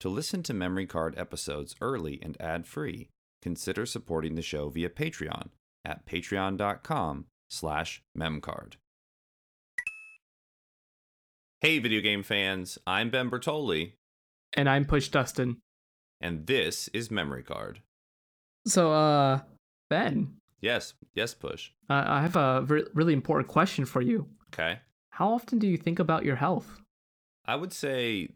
To listen to Memory Card episodes early and ad-free, consider supporting the show via Patreon at patreon.com/memcard. Hey video game fans, I'm Ben Bertoli. And I'm Push Dustin. And this is Memory Card. So, Ben. Yes, Push. I have a really important question for you. Okay. How often do you think about your health? I would say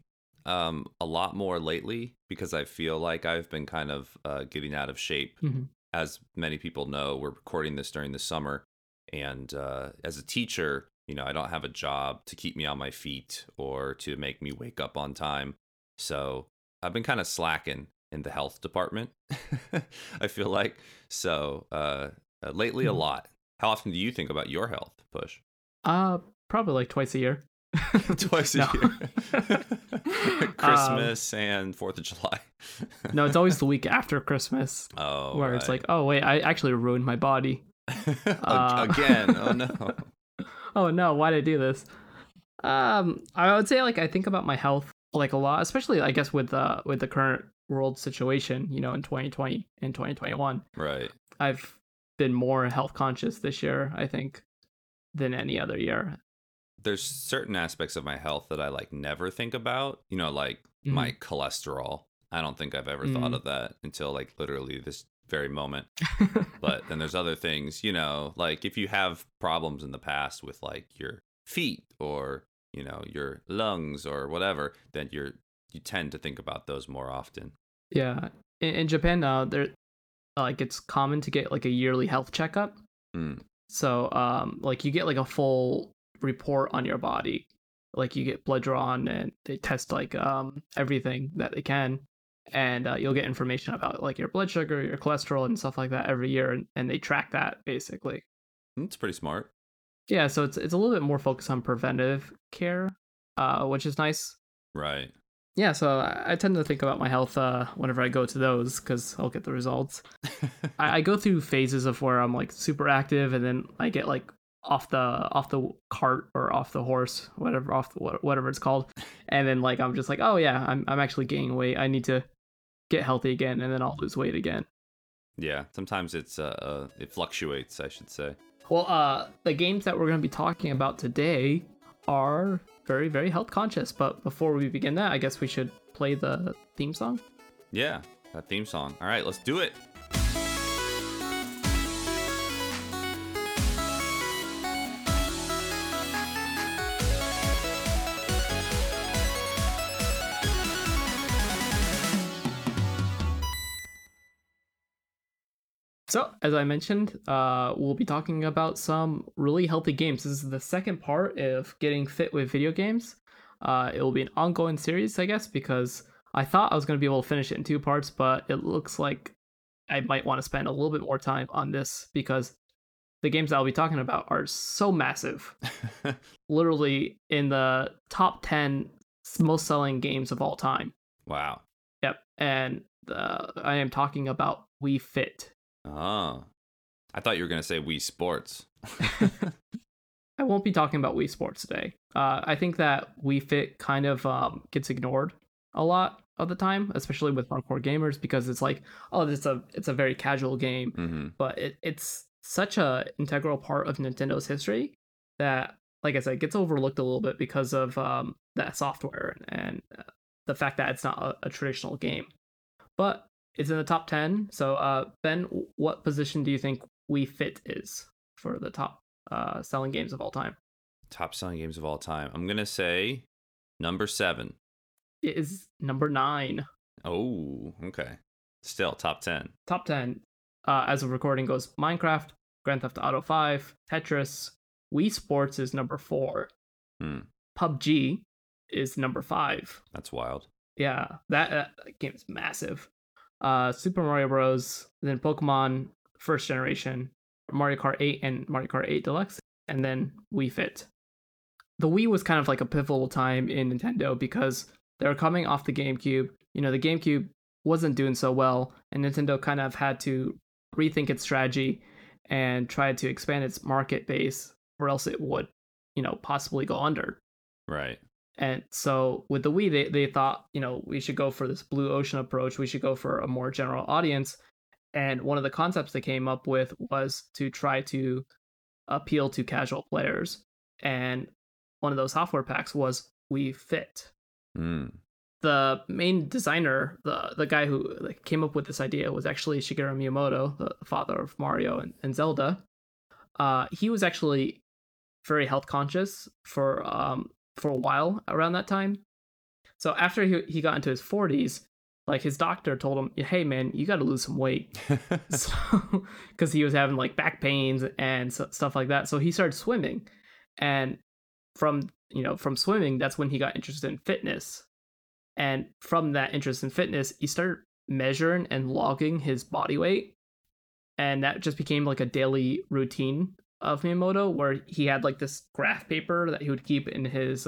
a lot more lately, because I feel like I've been kind of getting out of shape. Mm-hmm. As many people know, we're recording this during the summer. And as a teacher, you know, I don't have a job to keep me on my feet or to make me wake up on time. So I've been kind of slacking in the health department, I feel like. So lately, a lot. How often do you think about your health, Push? Probably like twice a year. Twice a year. Christmas and 4th of July. No, it's always the week after Christmas. Oh, where right. It's like, oh, wait, I actually ruined my body. Again. Oh, no. Oh, no. Why did I do this? I would say, like, I think about my health, like, a lot, especially, I guess, with the current world situation, you know, in 2020 and 2021. Right. I've been more health conscious this year, I think, than any other year. There's certain aspects of my health that I like never think about, you know, like my cholesterol. I don't think I've ever thought of that until like literally this very moment. But then there's other things, you know, like if you have problems in the past with like your feet or, you know, your lungs or whatever, then you tend to think about those more often. Yeah. In Japan now, there like it's common to get like a yearly health checkup. So like you get like a full report on your body, like you get blood drawn and they test like everything that they can, and you'll get information about like your blood sugar, your cholesterol and stuff like that every year, and they track that basically. It's pretty smart. Yeah, so it's a little bit more focused on preventive care, which is nice. Right. Yeah, so I tend to think about my health whenever I go to those, because I'll get the results. I go through phases of where I'm like super active, and then I get like off the cart or off the horse, whatever, whatever it's called, and then like I'm just like, oh yeah, I'm actually gaining weight. I need to get healthy again, and then I'll lose weight again. Yeah, sometimes it's it fluctuates, I should say. Well, the games that we're going to be talking about today are very, very health conscious. But before we begin that, I guess we should play the theme song. Yeah, that theme song. All right, let's do it. So, as I mentioned, we'll be talking about some really healthy games. This is the second part of Getting Fit with Video Games. It will be an ongoing series, I guess, because I thought I was going to be able to finish it in two parts, but it looks like I might want to spend a little bit more time on this because the games that I'll be talking about are so massive. Literally in the top 10 most selling games of all time. Wow. Yep. And I am talking about Wii Fit. Oh, I thought you were going to say Wii Sports. I won't be talking about Wii Sports today. I think that Wii Fit kind of gets ignored a lot of the time, especially with hardcore gamers, because it's like, oh, it's a very casual game. Mm-hmm. But it's such an integral part of Nintendo's history that, like I said, gets overlooked a little bit because of that software and the fact that it's not a traditional game. But it's in the top 10. So, Ben, what position do you think Wii Fit is for the top selling games of all time? Top selling games of all time. I'm going to say number 7. It is number 9. Oh, okay. Still top 10. Top 10. As of recording goes, Minecraft, Grand Theft Auto 5, Tetris. Wii Sports is number 4. PUBG is number 5. That's wild. Yeah, that game is massive. Super Mario Bros, then Pokemon First Generation, Mario Kart 8 and Mario Kart 8 Deluxe, and then Wii Fit. The Wii was kind of like a pivotal time in Nintendo because they were coming off the GameCube. You know, the GameCube wasn't doing so well, and Nintendo kind of had to rethink its strategy and try to expand its market base, or else it would, you know, possibly go under. Right. And so with the Wii, they thought, you know, we should go for this blue ocean approach. We should go for a more general audience. And one of the concepts they came up with was to try to appeal to casual players. And one of those software packs was Wii Fit. The main designer, the guy who came up with this idea, was actually Shigeru Miyamoto, the father of Mario and Zelda. He was actually very health conscious for a while around that time. So after he got into his 40s, like, his doctor told him, hey, man, you got to lose some weight. Because he was having, like, back pains and stuff like that. So he started swimming. And from swimming, that's when he got interested in fitness. And from that interest in fitness, he started measuring and logging his body weight. And that just became like a daily routine of Miyamoto, where he had like this graph paper that he would keep in his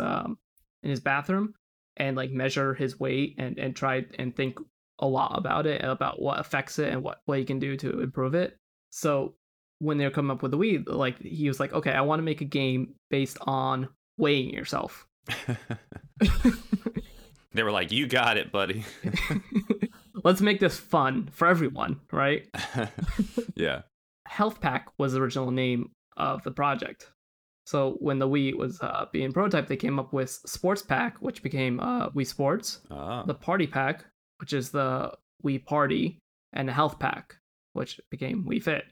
bathroom and like measure his weight and try and think a lot about it, about what affects it and what he can do to improve it. So when they were coming up with the Wii, like, he was like, okay, I want to make a game based on weighing yourself. They were like, you got it, buddy. Let's make this fun for everyone, right? Yeah. Health Pack was the original name of the project. So when the Wii was being prototyped, they came up with Sports Pack, which became Wii Sports. Ah. The Party Pack, which is the Wii Party, and the Health Pack, which became Wii Fit.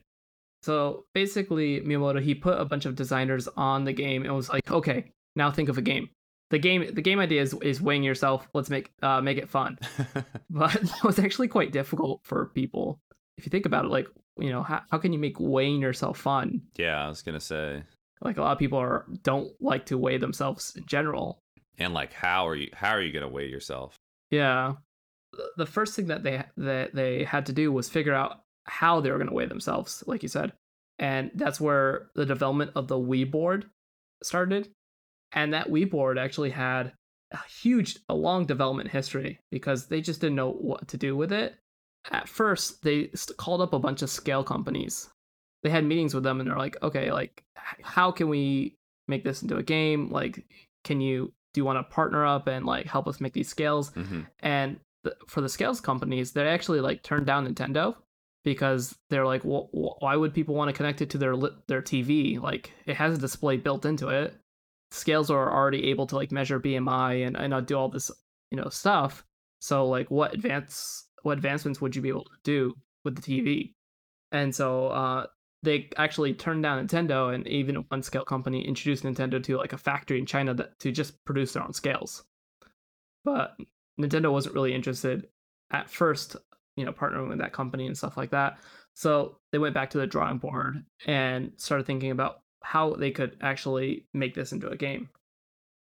So basically, Miyamoto, he put a bunch of designers on the game and was like, okay, now think of a game. The game idea is weighing yourself. Let's make it fun. But that was actually quite difficult for people. If you think about it, like, you know, how can you make weighing yourself fun? Yeah, I was going to say. Like, a lot of people don't like to weigh themselves in general. And like, how are you going to weigh yourself? Yeah. The first thing that they had to do was figure out how they were going to weigh themselves, like you said. And that's where the development of the Wii board started. And that Wii board actually had a long development history because they just didn't know what to do with it. At first, they called up a bunch of scale companies. They had meetings with them and they're like, okay, like, how can we make this into a game? Like, do you want to partner up and like help us make these scales? Mm-hmm. And for the scales companies, they actually like turned down Nintendo because they're like, well, why would people want to connect it to their TV? Like, it has a display built into it. Scales are already able to like measure BMI and do all this, you know, stuff. So like, what advancements would you be able to do with the TV? And so they actually turned down Nintendo, and even one scale company introduced Nintendo to like a factory in China to just produce their own scales. But Nintendo wasn't really interested at first, you know, partnering with that company and stuff like that. So they went back to the drawing board and started thinking about how they could actually make this into a game.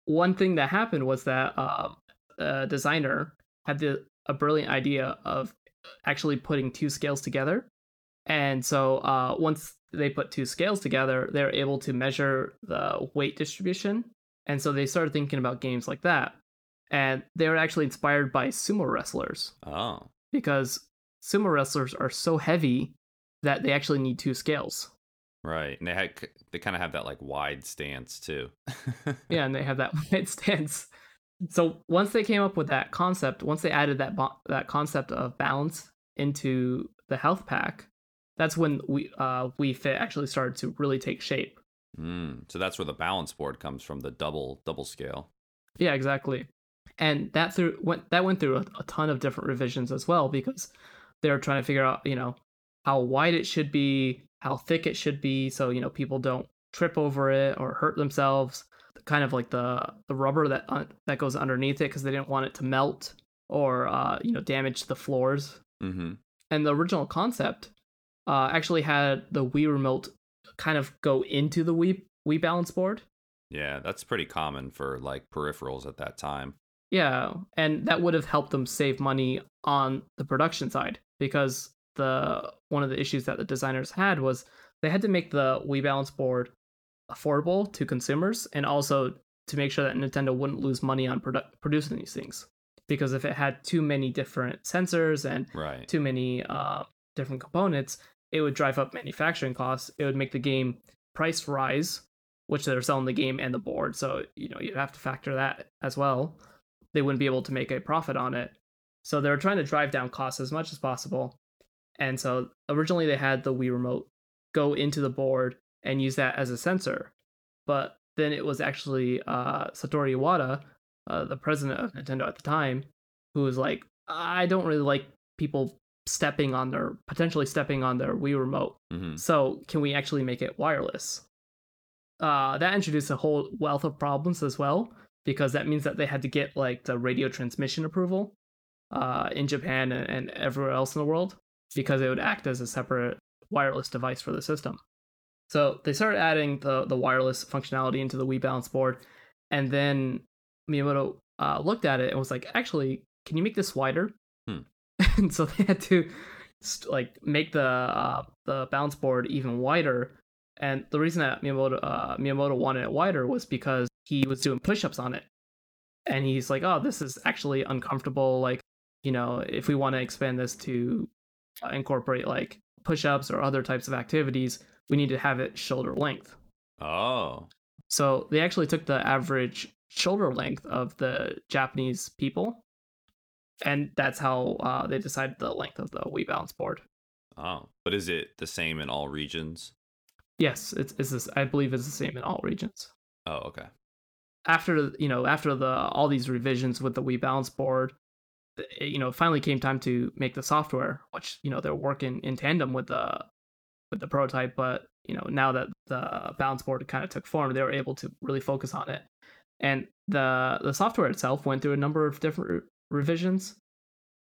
One thing that happened was that a designer had a brilliant idea of actually putting two scales together. And so once they put two scales together, they were able to measure the weight distribution. And so they started thinking about games like that. And they were actually inspired by sumo wrestlers. Oh. Because sumo wrestlers are so heavy that they actually need two scales. Right, and they kind of have that like wide stance too. Yeah, and they have that wide stance. So once they came up with that concept, once they added that concept of balance into the health pack, that's when Wii Fit actually started to really take shape. So that's where the balance board comes from, the double scale. Yeah, exactly. And that went through a ton of different revisions as well, because they were trying to figure out, you know, how wide it should be, how thick it should be, so, you know, people don't trip over it or hurt themselves. Kind of like the rubber that goes underneath it, because they didn't want it to melt or you know, damage the floors. Mm-hmm. And the original concept actually had the Wii Remote kind of go into the Wii Balance Board. Yeah, that's pretty common for like peripherals at that time. Yeah, and that would have helped them save money on the production side, because one of the issues that the designers had was they had to make the Wii Balance Board affordable to consumers, and also to make sure that Nintendo wouldn't lose money on producing these things, because if it had too many different sensors and right, too many different components, it would drive up manufacturing costs. It would make the game price rise, which they're selling the game and the board. So, you know, you'd have to factor that as well. They wouldn't be able to make a profit on it. So they're trying to drive down costs as much as possible. And so originally they had the Wii Remote go into the board and use that as a sensor. But then it was actually Satoru Iwata, the president of Nintendo at the time, who was like, I don't really like people potentially stepping on their Wii Remote. Mm-hmm. So can we actually make it wireless? That introduced a whole wealth of problems as well, because that means that they had to get like the radio transmission approval in Japan and everywhere else in the world, because it would act as a separate wireless device for the system. So they started adding the wireless functionality into the Wii Balance Board, and then Miyamoto looked at it and was like, actually, can you make this wider? And so they had to like make the balance board even wider. And the reason that Miyamoto wanted it wider was because he was doing push-ups on it. And he's like, oh, this is actually uncomfortable. Like, you know, if we want to expand this to incorporate like push-ups or other types of activities, we need to have it shoulder length. Oh. So they actually took the average shoulder length of the Japanese people. And that's how they decided the length of the Wii Balance Board. Oh, but is it the same in all regions? Yes, it's this. I believe it's the same in all regions. Oh, okay. After all these revisions with the Wii Balance Board, it, you know, finally came time to make the software, which, you know, they're working in tandem with the prototype. But, you know, now that the Balance Board kind of took form, they were able to really focus on it. And the software itself went through a number of different revisions.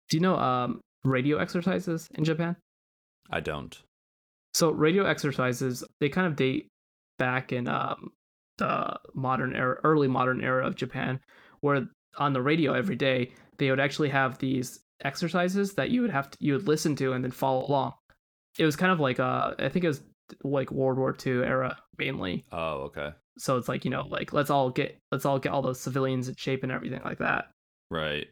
Do you know radio exercises in Japan? I don't. So radio exercises, they kind of date back in the modern era, early modern era of Japan, where on the radio every day they would actually have these exercises that you would listen to and then follow along. It was kind of like I think it was like World War II era mainly. Oh, okay. So it's like, you know, like let's all get all those civilians in shape and everything like that. Right.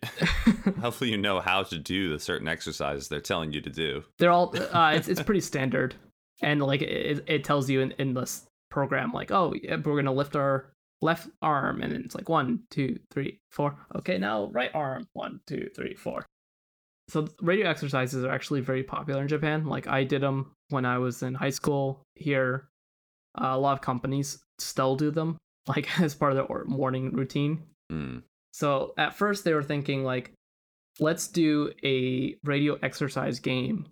Hopefully you know how to do the certain exercises they're telling you to do. They're all it's pretty standard, and like it tells you in this program, like, oh, we're gonna lift our left arm, and then it's like 1, 2, 3, 4. Okay, now right arm, 1, 2, 3, 4. So radio exercises are actually very popular in Japan. Like I did them when I was in high school here. A lot of companies still do them, like as part of their morning routine. Mm. So at first they were thinking like, let's do a radio exercise game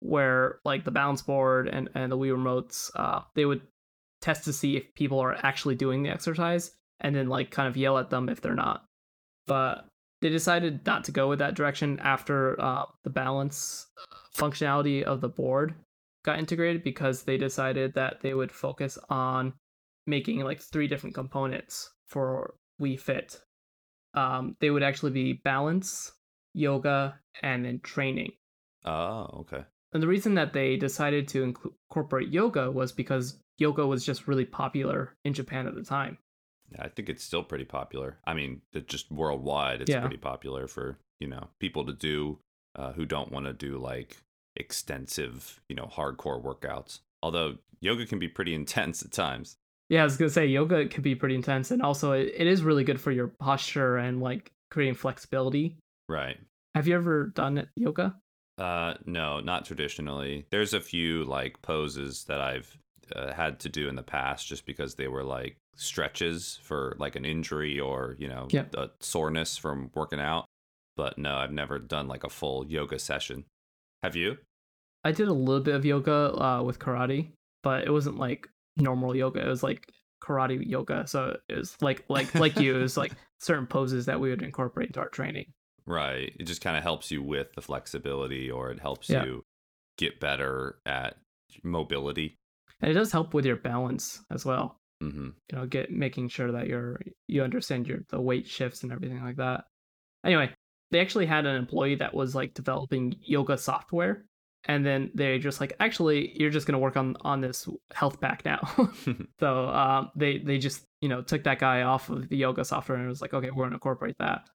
where like the balance board and the Wii remotes, they would test to see if people are actually doing the exercise and then like kind of yell at them if they're not. But they decided not to go with that direction after the balance functionality of the board got integrated, because they decided that they would focus on making like 3 different components for Wii Fit. They would actually be balance, yoga, and then training. Oh, okay. And the reason that they decided to incorporate yoga was because yoga was just really popular in Japan at the time. Yeah, I think it's still pretty popular. I mean, just worldwide, it's pretty popular for, you know, people to do who don't want to do like extensive, you know, hardcore workouts. Although yoga can be pretty intense at times. Yeah, I was gonna say yoga can be pretty intense, and also it is really good for your posture and like creating flexibility. Right. Have you ever done yoga? No, not traditionally. There's a few like poses that I've had to do in the past, just because they were like stretches for like an injury or, you know, a soreness from working out. But no, I've never done like a full yoga session. Have you? I did a little bit of yoga with karate, but it wasn't like normal yoga. It was like karate yoga, so it was like you, it was like certain poses that we would incorporate into our training. Right. It just kind of helps you with the flexibility, or it helps you get better at mobility, and it does help with your balance as well. Mm-hmm. You know, making sure that you understand the weight shifts and everything like that. Anyway, they actually had an employee that was like developing yoga software. And then they're just like, actually, you're just going to work on this health pack now. So they just, you know, took that guy off of the yoga software and was like, okay, we're going to incorporate that.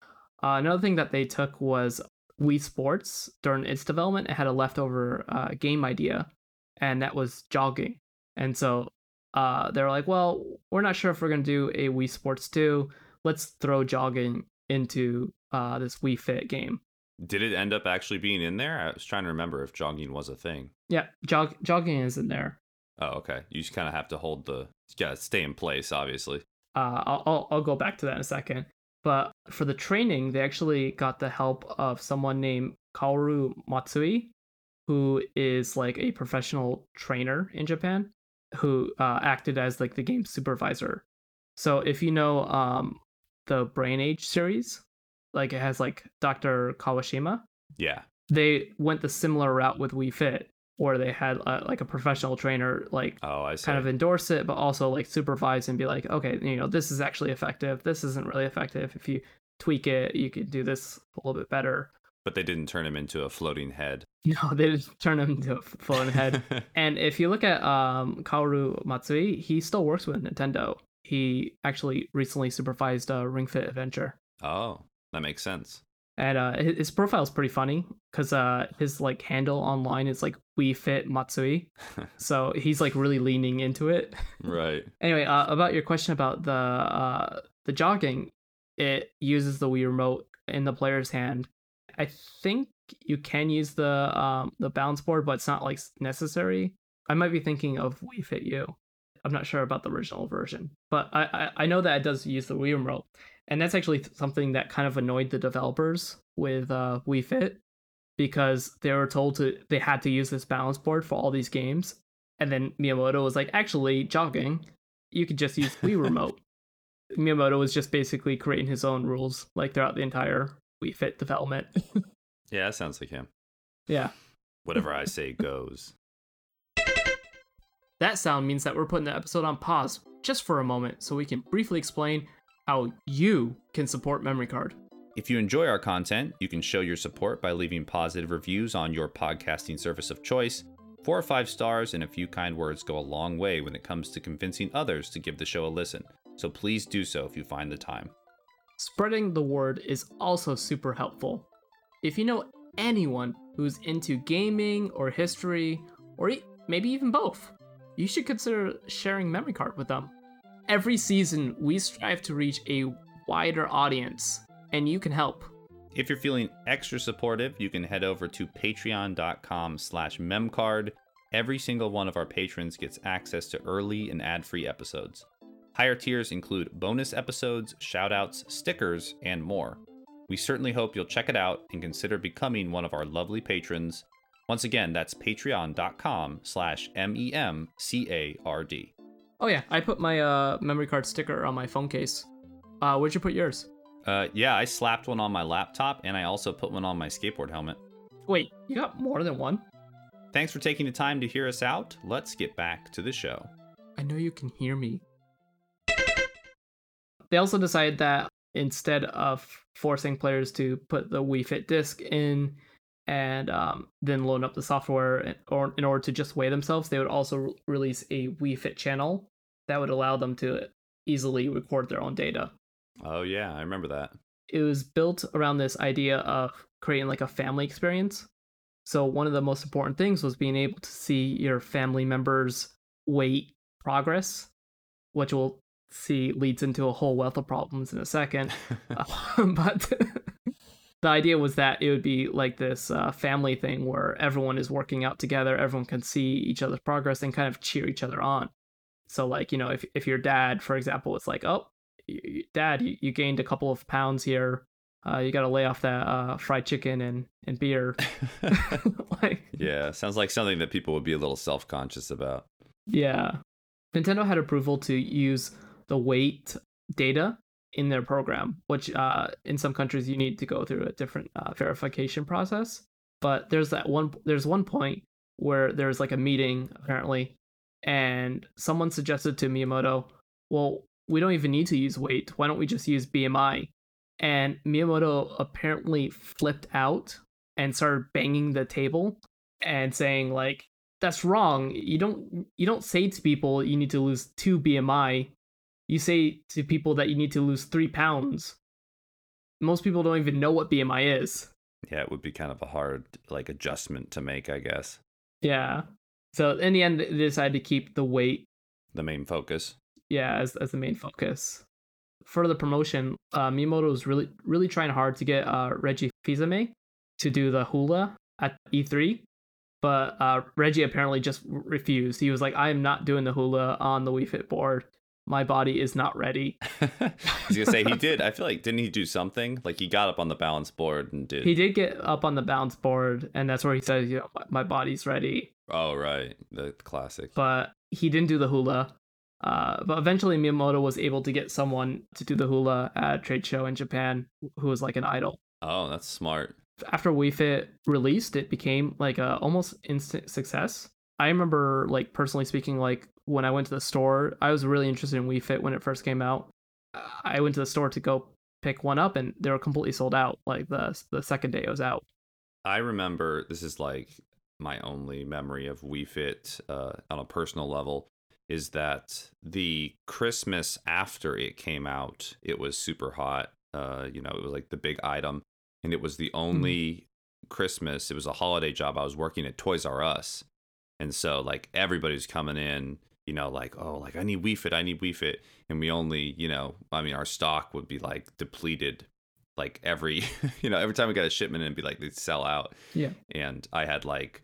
Another thing that they took was Wii Sports. During its development, it had a leftover game idea, and that was jogging. And so they're like, well, we're not sure if we're going to do a Wii Sports 2. Let's throw jogging into this Wii Fit game. Did it end up actually being in there? I was trying to remember if jogging was a thing. Yeah, jogging is in there. Oh, okay. You just kind of have to you gotta stay in place, obviously. I'll go back to that in a second. But for the training, they actually got the help of someone named Kaoru Matsui, who is like a professional trainer in Japan, who acted as like the game's supervisor. So if you know the Brain Age series, like it has like Dr. Kawashima. Yeah. They went the similar route with Wii Fit, or they had like a professional trainer, like kind of endorse it, but also like supervise and be like, okay, you know, this is actually effective. This isn't really effective. If you tweak it, you could do this a little bit better. But they didn't turn him into a floating head. No, they didn't turn him into a floating head. And if you look at Kaoru Matsui, he still works with Nintendo. He actually recently supervised Ring Fit Adventure. Oh, that makes sense. And his profile is pretty funny because his like handle online is like Wii Fit Matsui, so he's like really leaning into it. Right. Anyway, about your question about the jogging, it uses the Wii Remote in the player's hand. I think you can use the balance board, but it's not like necessary. I might be thinking of Wii Fit U. I'm not sure about the original version, but I know that it does use the Wii Remote. And that's actually something that kind of annoyed the developers with Wii Fit, because they were told they had to use this balance board for all these games. And then Miyamoto was like, actually, jogging, you could just use Wii Remote. Miyamoto was just basically creating his own rules like throughout the entire Wii Fit development. Yeah, that sounds like him. Yeah. Whatever I say goes. That sound means that we're putting the episode on pause just for a moment so we can briefly explain how you can support Memory Card. If you enjoy our content, you can show your support by leaving positive reviews on your podcasting service of choice. 4 or 5 stars and a few kind words go a long way when it comes to convincing others to give the show a listen, so please do so if you find the time. Spreading the word is also super helpful. If you know anyone who's into gaming or history, or maybe even both, you should consider sharing Memory Card with them. Every season, we strive to reach a wider audience, and you can help. If you're feeling extra supportive, you can head over to patreon.com/memcard. Every single one of our patrons gets access to early and ad-free episodes. Higher tiers include bonus episodes, shoutouts, stickers, and more. We certainly hope you'll check it out and consider becoming one of our lovely patrons. Once again, that's patreon.com/memcard. Oh yeah, I put my Memory Card sticker on my phone case. Where'd you put yours? Yeah, I slapped one on my laptop, and I also put one on my skateboard helmet. Wait, you got more than one? Thanks for taking the time to hear us out. Let's get back to the show. I know you can hear me. They also decided that instead of forcing players to put the Wii Fit disc in and then load up the software or in order to just weigh themselves, they would also release a Wii Fit channel that would allow them to easily record their own data. Oh yeah, I remember that. It was built around this idea of creating like a family experience. So one of the most important things was being able to see your family members' weight progress, which we'll see leads into a whole wealth of problems in a second. But the idea was that it would be like this family thing where everyone is working out together, everyone can see each other's progress and kind of cheer each other on. So like, you know, if your dad, for example, was like, oh, dad, you gained a couple of pounds here. You got to lay off that fried chicken and beer. Like, yeah, sounds like something that people would be a little self-conscious about. Yeah. Nintendo had approval to use the weight data in their program, which in some countries you need to go through a different verification process. But there's one point where there's like a meeting apparently, and someone suggested to Miyamoto, well, we don't even need to use weight. Why don't we just use BMI? And Miyamoto apparently flipped out and started banging the table and saying like, that's wrong. You don't say to people you need to lose 2 BMI. You say to people that you need to lose 3 pounds. Most people don't even know what BMI is. Yeah, it would be kind of a hard like adjustment to make, I guess. Yeah. So in the end, they decided to keep the weight the main focus. Yeah, as the main focus. For the promotion, Miyamoto was really trying hard to get Reggie Fils-Aime to do the hula at E3, but Reggie apparently just refused. He was like, I am not doing the hula on the Wii Fit board. My body is not ready. I was going to say, he did. I feel like, didn't he do something? Like, he got up on the balance board and did... He did get up on the balance board, and that's where he said, you know, my body's ready. Oh, right. The classic. But he didn't do the hula. But eventually, Miyamoto was able to get someone to do the hula at a trade show in Japan who was like an idol. Oh, that's smart. After Wii Fit released, it became like a almost instant success. I remember, like, personally speaking, like, when I went to the store, I was really interested in Wii Fit when it first came out. I went to the store to go pick one up, and they were completely sold out, like, the second day it was out. I remember, this is, like, my only memory of Wii Fit on a personal level, is that the Christmas after it came out, it was super hot. You know, it was, like, the big item, and it was the only Christmas. It was a holiday job. I was working at Toys R Us. And so, like, everybody's coming in, you know, like, oh, like, I need Wii Fit. And we only, you know, I mean, our stock would be, like, depleted, like, every, you know, every time we got a shipment in, it'd be, like, they'd sell out. Yeah. And I had, like,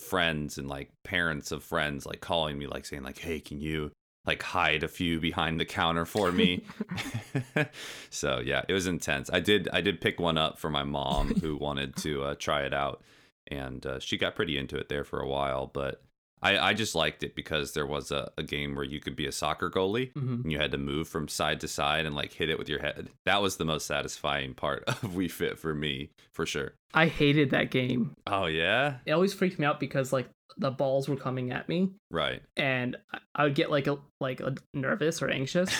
friends and, like, parents of friends, like, calling me, like, saying, like, hey, can you, like, hide a few behind the counter for me? So, yeah, it was intense. I did pick one up for my mom who wanted to try it out. And she got pretty into it there for a while, but I just liked it because there was a game where you could be a soccer goalie and you had to move from side to side and, like, hit it with your head. That was the most satisfying part of Wii Fit for me, for sure. I hated that game. Oh, yeah? It always freaked me out because, like, the balls were coming at me. Right. And I would get, like a nervous or anxious.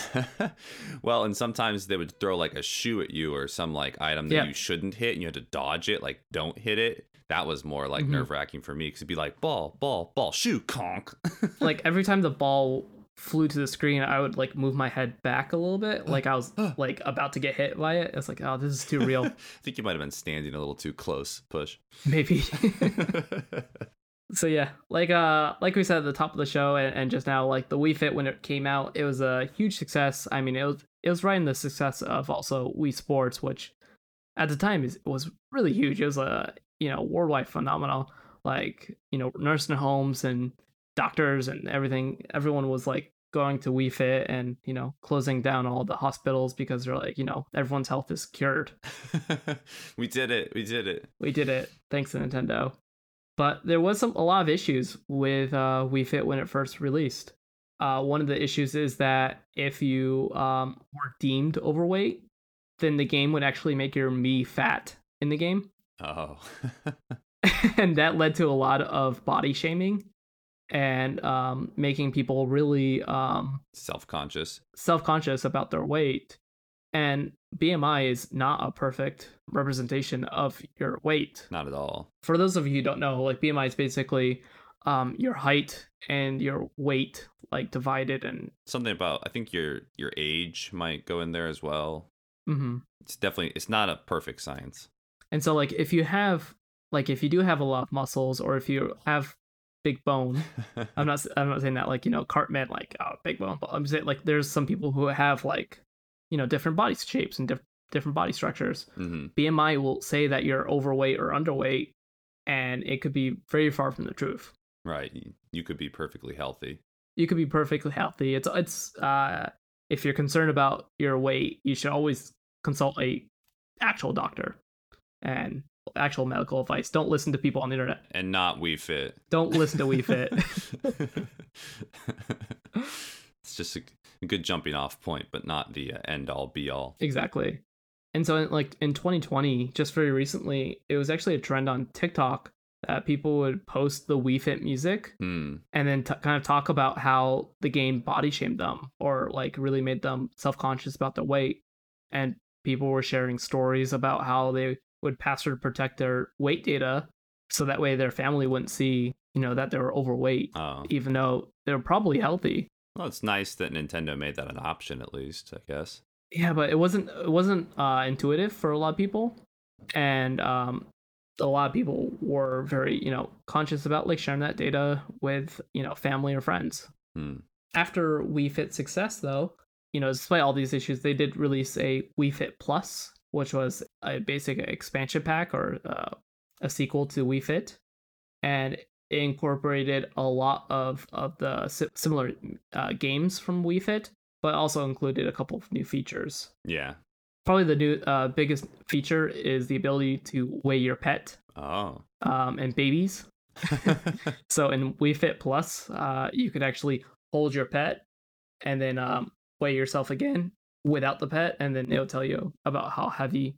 Well, and sometimes they would throw, like, a shoe at you or some, like, item that you shouldn't hit and you had to dodge it, like, don't hit it. That was more, like, nerve-wracking for me because it'd be like, ball, shoot, conk. Like, every time the ball flew to the screen, I would, like, move my head back a little bit. Like, I was, like, about to get hit by it. I was like, oh, this is too real. I think you might have been standing a little too close. Push. Maybe. So, yeah, like we said at the top of the show and just now, like, the Wii Fit, when it came out, it was a huge success. I mean, it was right in the success of also Wii Sports, which at the time was really huge. It was a... you know, worldwide phenomenon, like, you know, nursing homes and doctors and everything. Everyone was, like, going to Wii Fit and, you know, closing down all the hospitals because they're like, you know, everyone's health is cured. We did it. Thanks to Nintendo. But there was a lot of issues with Wii Fit when it first released. One of the issues is that if you were deemed overweight, then the game would actually make your Mii fat in the game. Oh. And that led to a lot of body shaming and making people really self-conscious about their weight. And BMI is not a perfect representation of your weight. Not at all. For those of you who don't know, like, BMI is basically your height and your weight, like, divided, and something about, I think, your age might go in there as well. It's not a perfect science. And so, like, if you do have a lot of muscles, or if you have big bone, I'm not saying that, like, you know, Cartman, like, oh, big bone, but I'm saying, like, there's some people who have, like, you know, different body shapes and different body structures. BMI will say that you're overweight or underweight, and it could be very far from the truth. Right. You could be perfectly healthy. It's if you're concerned about your weight, you should always consult a actual doctor and actual medical advice. Don't listen to people on the internet. And not Wii Fit. Don't listen to Wii Fit. It's just a good jumping off point, but not the end all be all. Exactly. And so, like, in 2020, just very recently, it was actually a trend on TikTok that people would post the Wii Fit music and then kind of talk about how the game body shamed them or, like, really made them self-conscious about their weight. And people were sharing stories about how they would password protect their weight data so that way their family wouldn't see, you know, that they were overweight, even though they were probably healthy. Well, it's nice that Nintendo made that an option, at least, I guess. Yeah, but it wasn't intuitive for a lot of people. And a lot of people were very, you know, conscious about, like, sharing that data with, you know, family or friends. After Wii Fit success, though, you know, despite all these issues, they did release a Wii Fit Plus, which was a basic expansion pack or a sequel to Wii Fit, and it incorporated a lot of the similar games from Wii Fit, but also included a couple of new features. Yeah. Probably the new biggest feature is the ability to weigh your pet. Oh. And babies. So in Wii Fit Plus, you could actually hold your pet and then weigh yourself again without the pet, and then it'll tell you about how heavy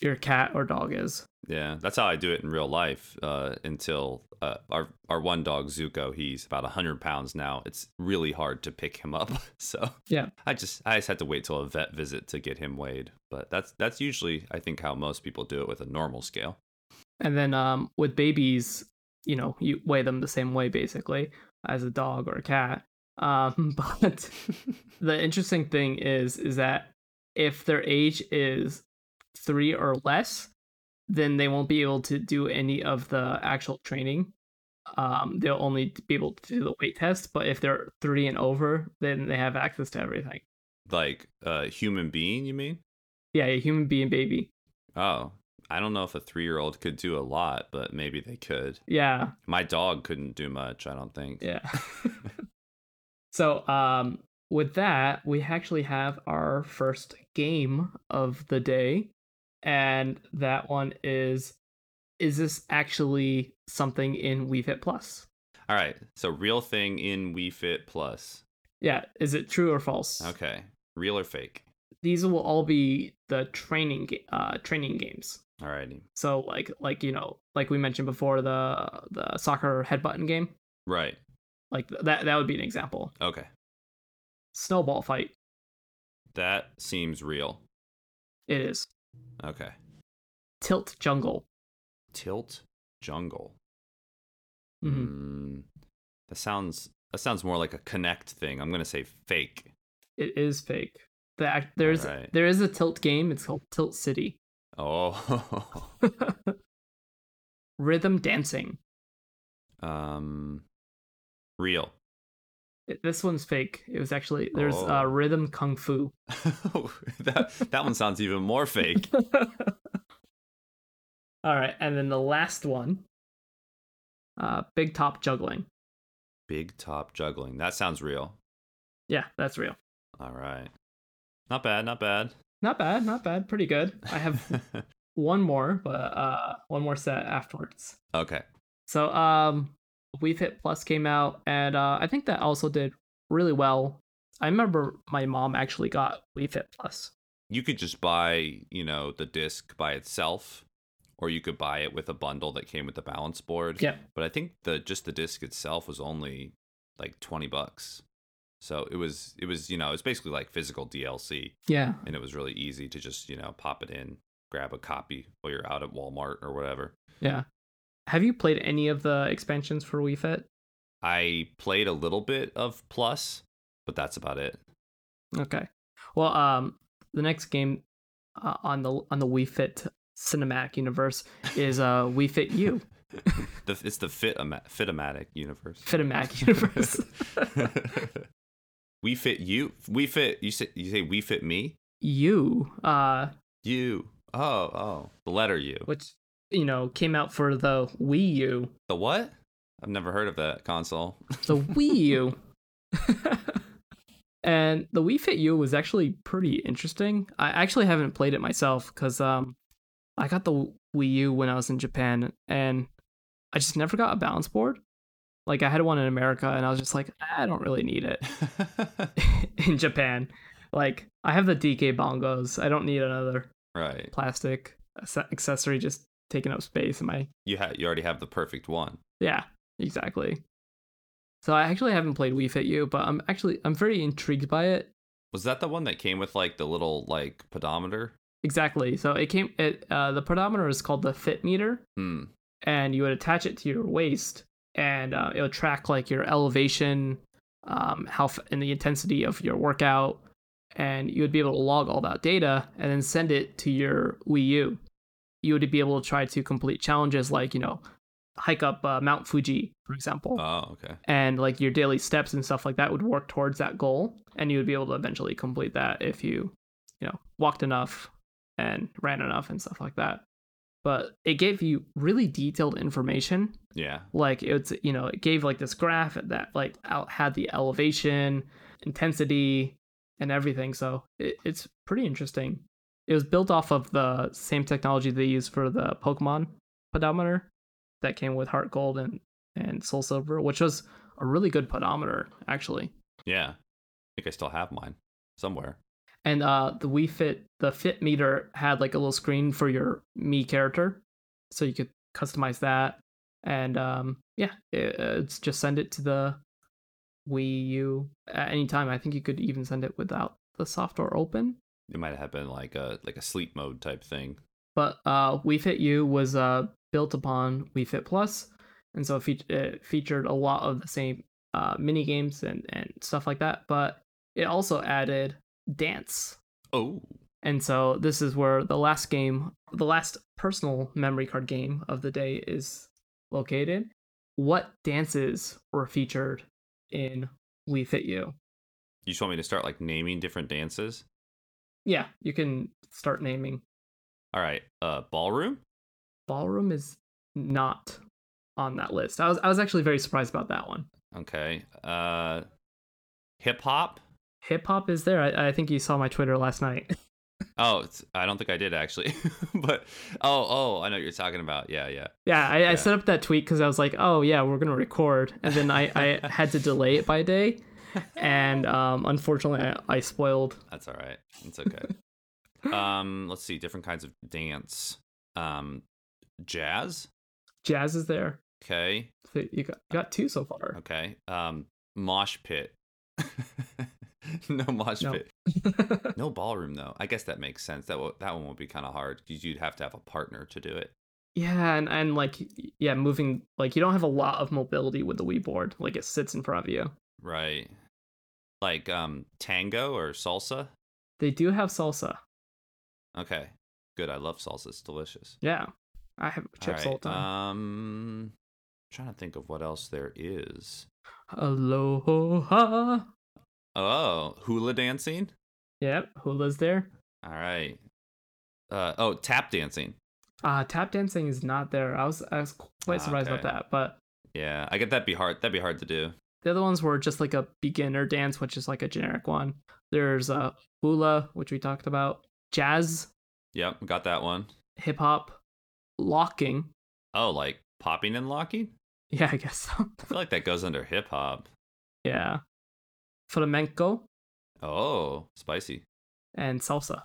your cat or dog is. Yeah, that's how I do it in real life until our one dog, Zuko, he's about 100 pounds now. It's really hard to pick him up. So yeah, I just had to wait till a vet visit to get him weighed. But that's usually, I think, how most people do it with a normal scale. And then with babies, you know, you weigh them the same way, basically, as a dog or a cat. But the interesting thing is that if their age is 3 or less, then they won't be able to do any of the actual training. They'll only be able to do the weight test. But if they're 3 and over, then they have access to everything. Like a human being, you mean? Yeah, a human being baby. Oh, I don't know if a 3-year-old could do a lot, but maybe they could. Yeah. My dog couldn't do much, I don't think. Yeah. So with that, we actually have our first game of the day. And that one is this actually something in Wii Fit Plus? All right. So real thing in Wii Fit Plus. Yeah. Is it true or false? Okay. Real or fake? These will all be the training games. Alrighty. So like you know, like we mentioned before, the soccer head button game. Right. Like that would be an example. Okay. Snowball fight. That seems real. It is. Okay. Tilt jungle. Tilt jungle. Mm-hmm. That sounds more like a Kinect thing. I'm gonna say fake. It is fake. There is a tilt game. It's called Tilt City. Oh. Rhythm dancing. Real. This one's fake. It was actually Rhythm Kung Fu. That one sounds even more fake. All right, and then the last one. Big top juggling. Big top juggling. That sounds real. Yeah, that's real. All right. Not bad. Pretty good. I have one more set afterwards. Okay. So Wii Fit Plus came out, and I think that also did really well. I remember my mom actually got Wii Fit Plus. You could just buy, you know, the disc by itself, or you could buy it with a bundle that came with the balance board. Yeah. But I think the disc itself was only like $20. So it was, you know, it's basically like physical DLC. Yeah. And it was really easy to just, you know, pop it in, grab a copy while you're out at Walmart or whatever. Yeah. Have you played any of the expansions for Wii Fit? I played a little bit of Plus, but that's about it. Okay. Well, the next game on the Wii Fit cinematic universe is Wii Fit U. It's the Fit-O-Matic universe. Fit-O-Matic universe. We fit you. We fit. You say we fit me. You. You. Oh. The letter U. Which, you know, came out for the Wii U. The what? I've never heard of that console. The Wii U. And the Wii Fit U was actually pretty interesting. I actually haven't played it myself because I got the Wii U when I was in Japan, and I just never got a balance board. Like, I had one in America, and I was just like, I don't really need it. In Japan, like, I have the DK bongos. I don't need another plastic accessory just taking up space in my... You already have the perfect one. Yeah, exactly. So I actually haven't played Wii Fit U, but I'm very intrigued by it. Was that the one that came with, like, the little, like, pedometer? Exactly. So the pedometer is called the Fit Meter, and you would attach it to your waist, and it'll track like your elevation, and the intensity of your workout, and you would be able to log all that data and then send it to your Wii U. You would be able to try to complete challenges like, you know, hike up Mount Fuji, for example. Oh, okay. And like your daily steps and stuff like that would work towards that goal, and you would be able to eventually complete that if you, you know, walked enough and ran enough and stuff like that. But it gave you really detailed information. Yeah. Like it's, you know, it gave like this graph that like had the elevation, intensity, and everything. So it's pretty interesting. It was built off of the same technology they use for the Pokemon pedometer that came with HeartGold and SoulSilver, which was a really good pedometer, actually. Yeah. I think I still have mine somewhere. And the Wii Fit, the Fit Meter had like a little screen for your Mii character, so you could customize that. And it's just send it to the Wii U at any time. I think you could even send it without the software open. It might have been like a sleep mode type thing. But Wii Fit U was built upon Wii Fit Plus, and so it featured a lot of the same mini games and stuff like that. But it also added dance. Oh. And so this is where the last personal memory card game of the day is located. What dances were featured in Wii Fit U? You just want me to start like naming different dances? Yeah, you can start naming. All right. Ballroom? Ballroom is not on that list. I was actually very surprised about that one. Okay. Hip hop? Hip hop is there. I think you saw my Twitter last night. Oh, I don't think I did actually. But oh, I know what you're talking about. Yeah. I set up that tweet because I was like, oh yeah, we're gonna record, and then I had to delay it by a day, and unfortunately I spoiled. That's all right. It's okay. Let's see, different kinds of dance. Jazz. Jazz is there. Okay. So you got two so far. Okay. Mosh pit. No mosh pit. No ballroom, though. I guess that makes sense. That one would be kind of hard because you'd have to have a partner to do it. Yeah, and like, yeah, moving, like, you don't have a lot of mobility with the Wii board. Like, it sits in front of you. Right. Like tango or salsa? They do have salsa. Okay. Good. I love salsa. It's delicious. Yeah. I have chips all the time. I'm trying to think of what else there is. Aloha. Oh, hula dancing? Yep, hula's there. All right. Tap dancing. Tap dancing is not there. I was quite surprised about that, but yeah, I get that'd be hard to do. The other ones were just like a beginner dance, which is like a generic one. There's hula, which we talked about. Jazz. Yep, got that one. Hip hop. Locking. Oh, like popping and locking? Yeah, I guess so. I feel like that goes under hip hop. Yeah. Flamenco. Oh, spicy. And salsa.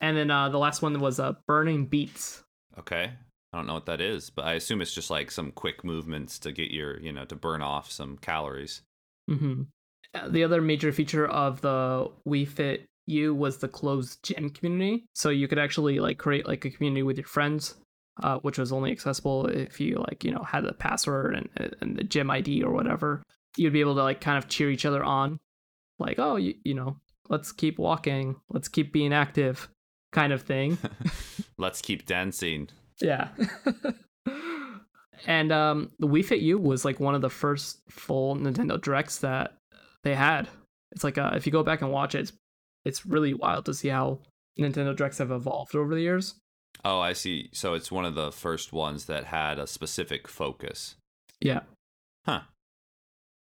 And then the last one was burning beats. Okay. I don't know what that is, but I assume it's just like some quick movements to get your, you know, to burn off some calories. Mm-hmm. The other major feature of the Wii Fit U was the closed gym community. So you could actually like create like a community with your friends, which was only accessible if you like, you know, had the password and the gym ID or whatever. You'd be able to like kind of cheer each other on. Like, oh, you know, let's keep walking. Let's keep being active kind of thing. Let's keep dancing. Yeah. And the Wii Fit U was like one of the first full Nintendo Directs that they had. It's like if you go back and watch it, it's really wild to see how Nintendo Directs have evolved over the years. Oh, I see. So it's one of the first ones that had a specific focus. Yeah. Huh.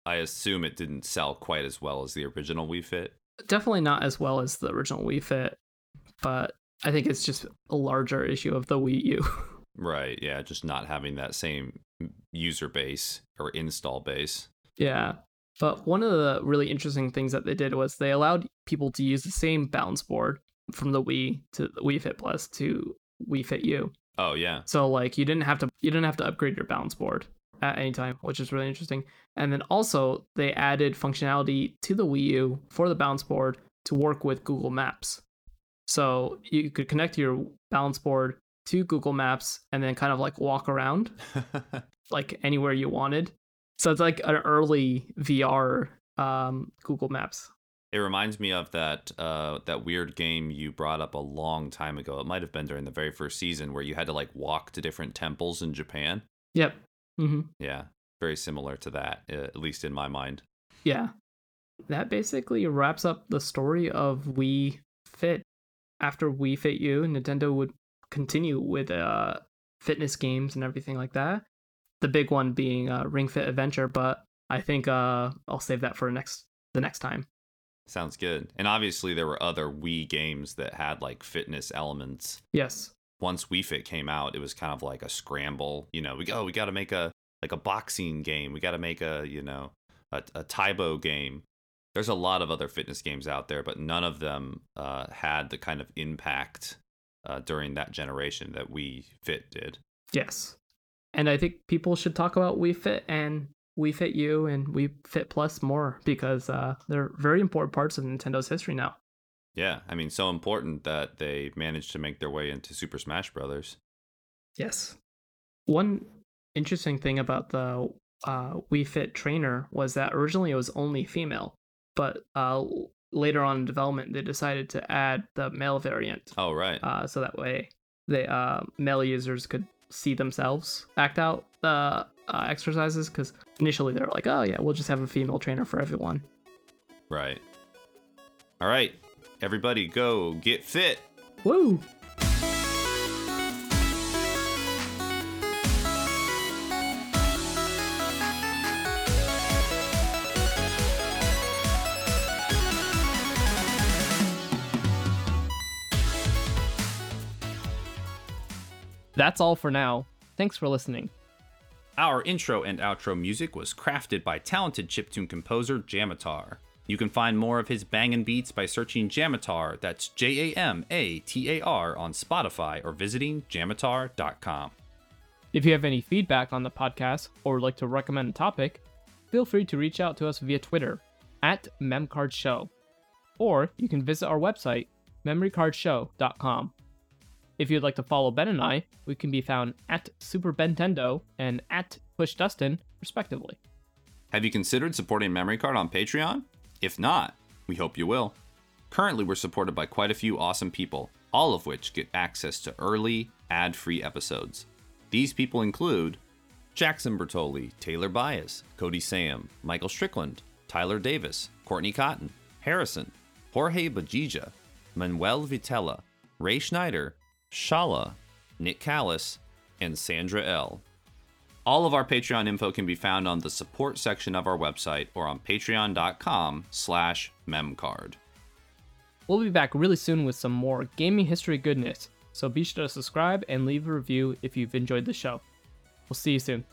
I assume it didn't sell quite as well as the original Wii Fit. Definitely not as well as the original Wii Fit, but I think it's just a larger issue of the Wii U. Right, yeah, just not having that same user base or install base. Yeah, but one of the really interesting things that they did was they allowed people to use the same balance board from the Wii to the Wii Fit Plus to Wii Fit U. Oh, yeah. So like you didn't have to upgrade your balance board at any time, which is really interesting. And then also they added functionality to the Wii U for the balance board to work with Google Maps. So you could connect your balance board to Google Maps and then kind of like walk around like anywhere you wanted. So it's like an early VR Google Maps. It reminds me of that weird game you brought up a long time ago. It might have been during the very first season where you had to like walk to different temples in Japan. Yep. Mm-hmm. Yeah, very similar to that, at least in my mind. Yeah. That basically wraps up the story of Wii Fit. After Wii Fit U, Nintendo would continue with fitness games and everything like that. The big one being Ring Fit Adventure, but I think I'll save that for the next time. Sounds good. And obviously there were other Wii games that had like fitness elements. Yes. Once Wii Fit came out, it was kind of like a scramble. You know, we got to make a boxing game. We got to make a Taibo game. There's a lot of other fitness games out there, but none of them had the kind of impact during that generation that Wii Fit did. Yes. And I think people should talk about Wii Fit and Wii Fit U and Wii Fit Plus more, because they're very important parts of Nintendo's history now. Yeah, I mean, so important that they managed to make their way into Super Smash Bros. Yes. One interesting thing about the Wii Fit trainer was that originally it was only female. But later on in development, they decided to add the male variant. Oh, right. So that way, the male users could see themselves act out the exercises, because initially they were like, oh, yeah, we'll just have a female trainer for everyone. Right. All right. Everybody go get fit. Woo. That's all for now. Thanks for listening. Our intro and outro music was crafted by talented chiptune composer Jamatar. You can find more of his bangin' beats by searching Jamatar, that's Jamatar, on Spotify or visiting jamatar.com. If you have any feedback on the podcast or would like to recommend a topic, feel free to reach out to us via Twitter at memcardshow, or you can visit our website, memorycardshow.com. If you'd like to follow Ben and I, we can be found at SuperBentendo and at PushDustin, respectively. Have you considered supporting Memory Card on Patreon? If not, we hope you will. Currently, we're supported by quite a few awesome people, all of which get access to early, ad-free episodes. These people include Jackson Bertoli, Taylor Bias, Cody Sam, Michael Strickland, Tyler Davis, Courtney Cotton, Harrison, Jorge Bajija, Manuel Vitella, Ray Schneider, Shala, Nick Callis, and Sandra L. All of our Patreon info can be found on the support section of our website or on patreon.com/memcard. We'll be back really soon with some more gaming history goodness, so be sure to subscribe and leave a review if you've enjoyed the show. We'll see you soon.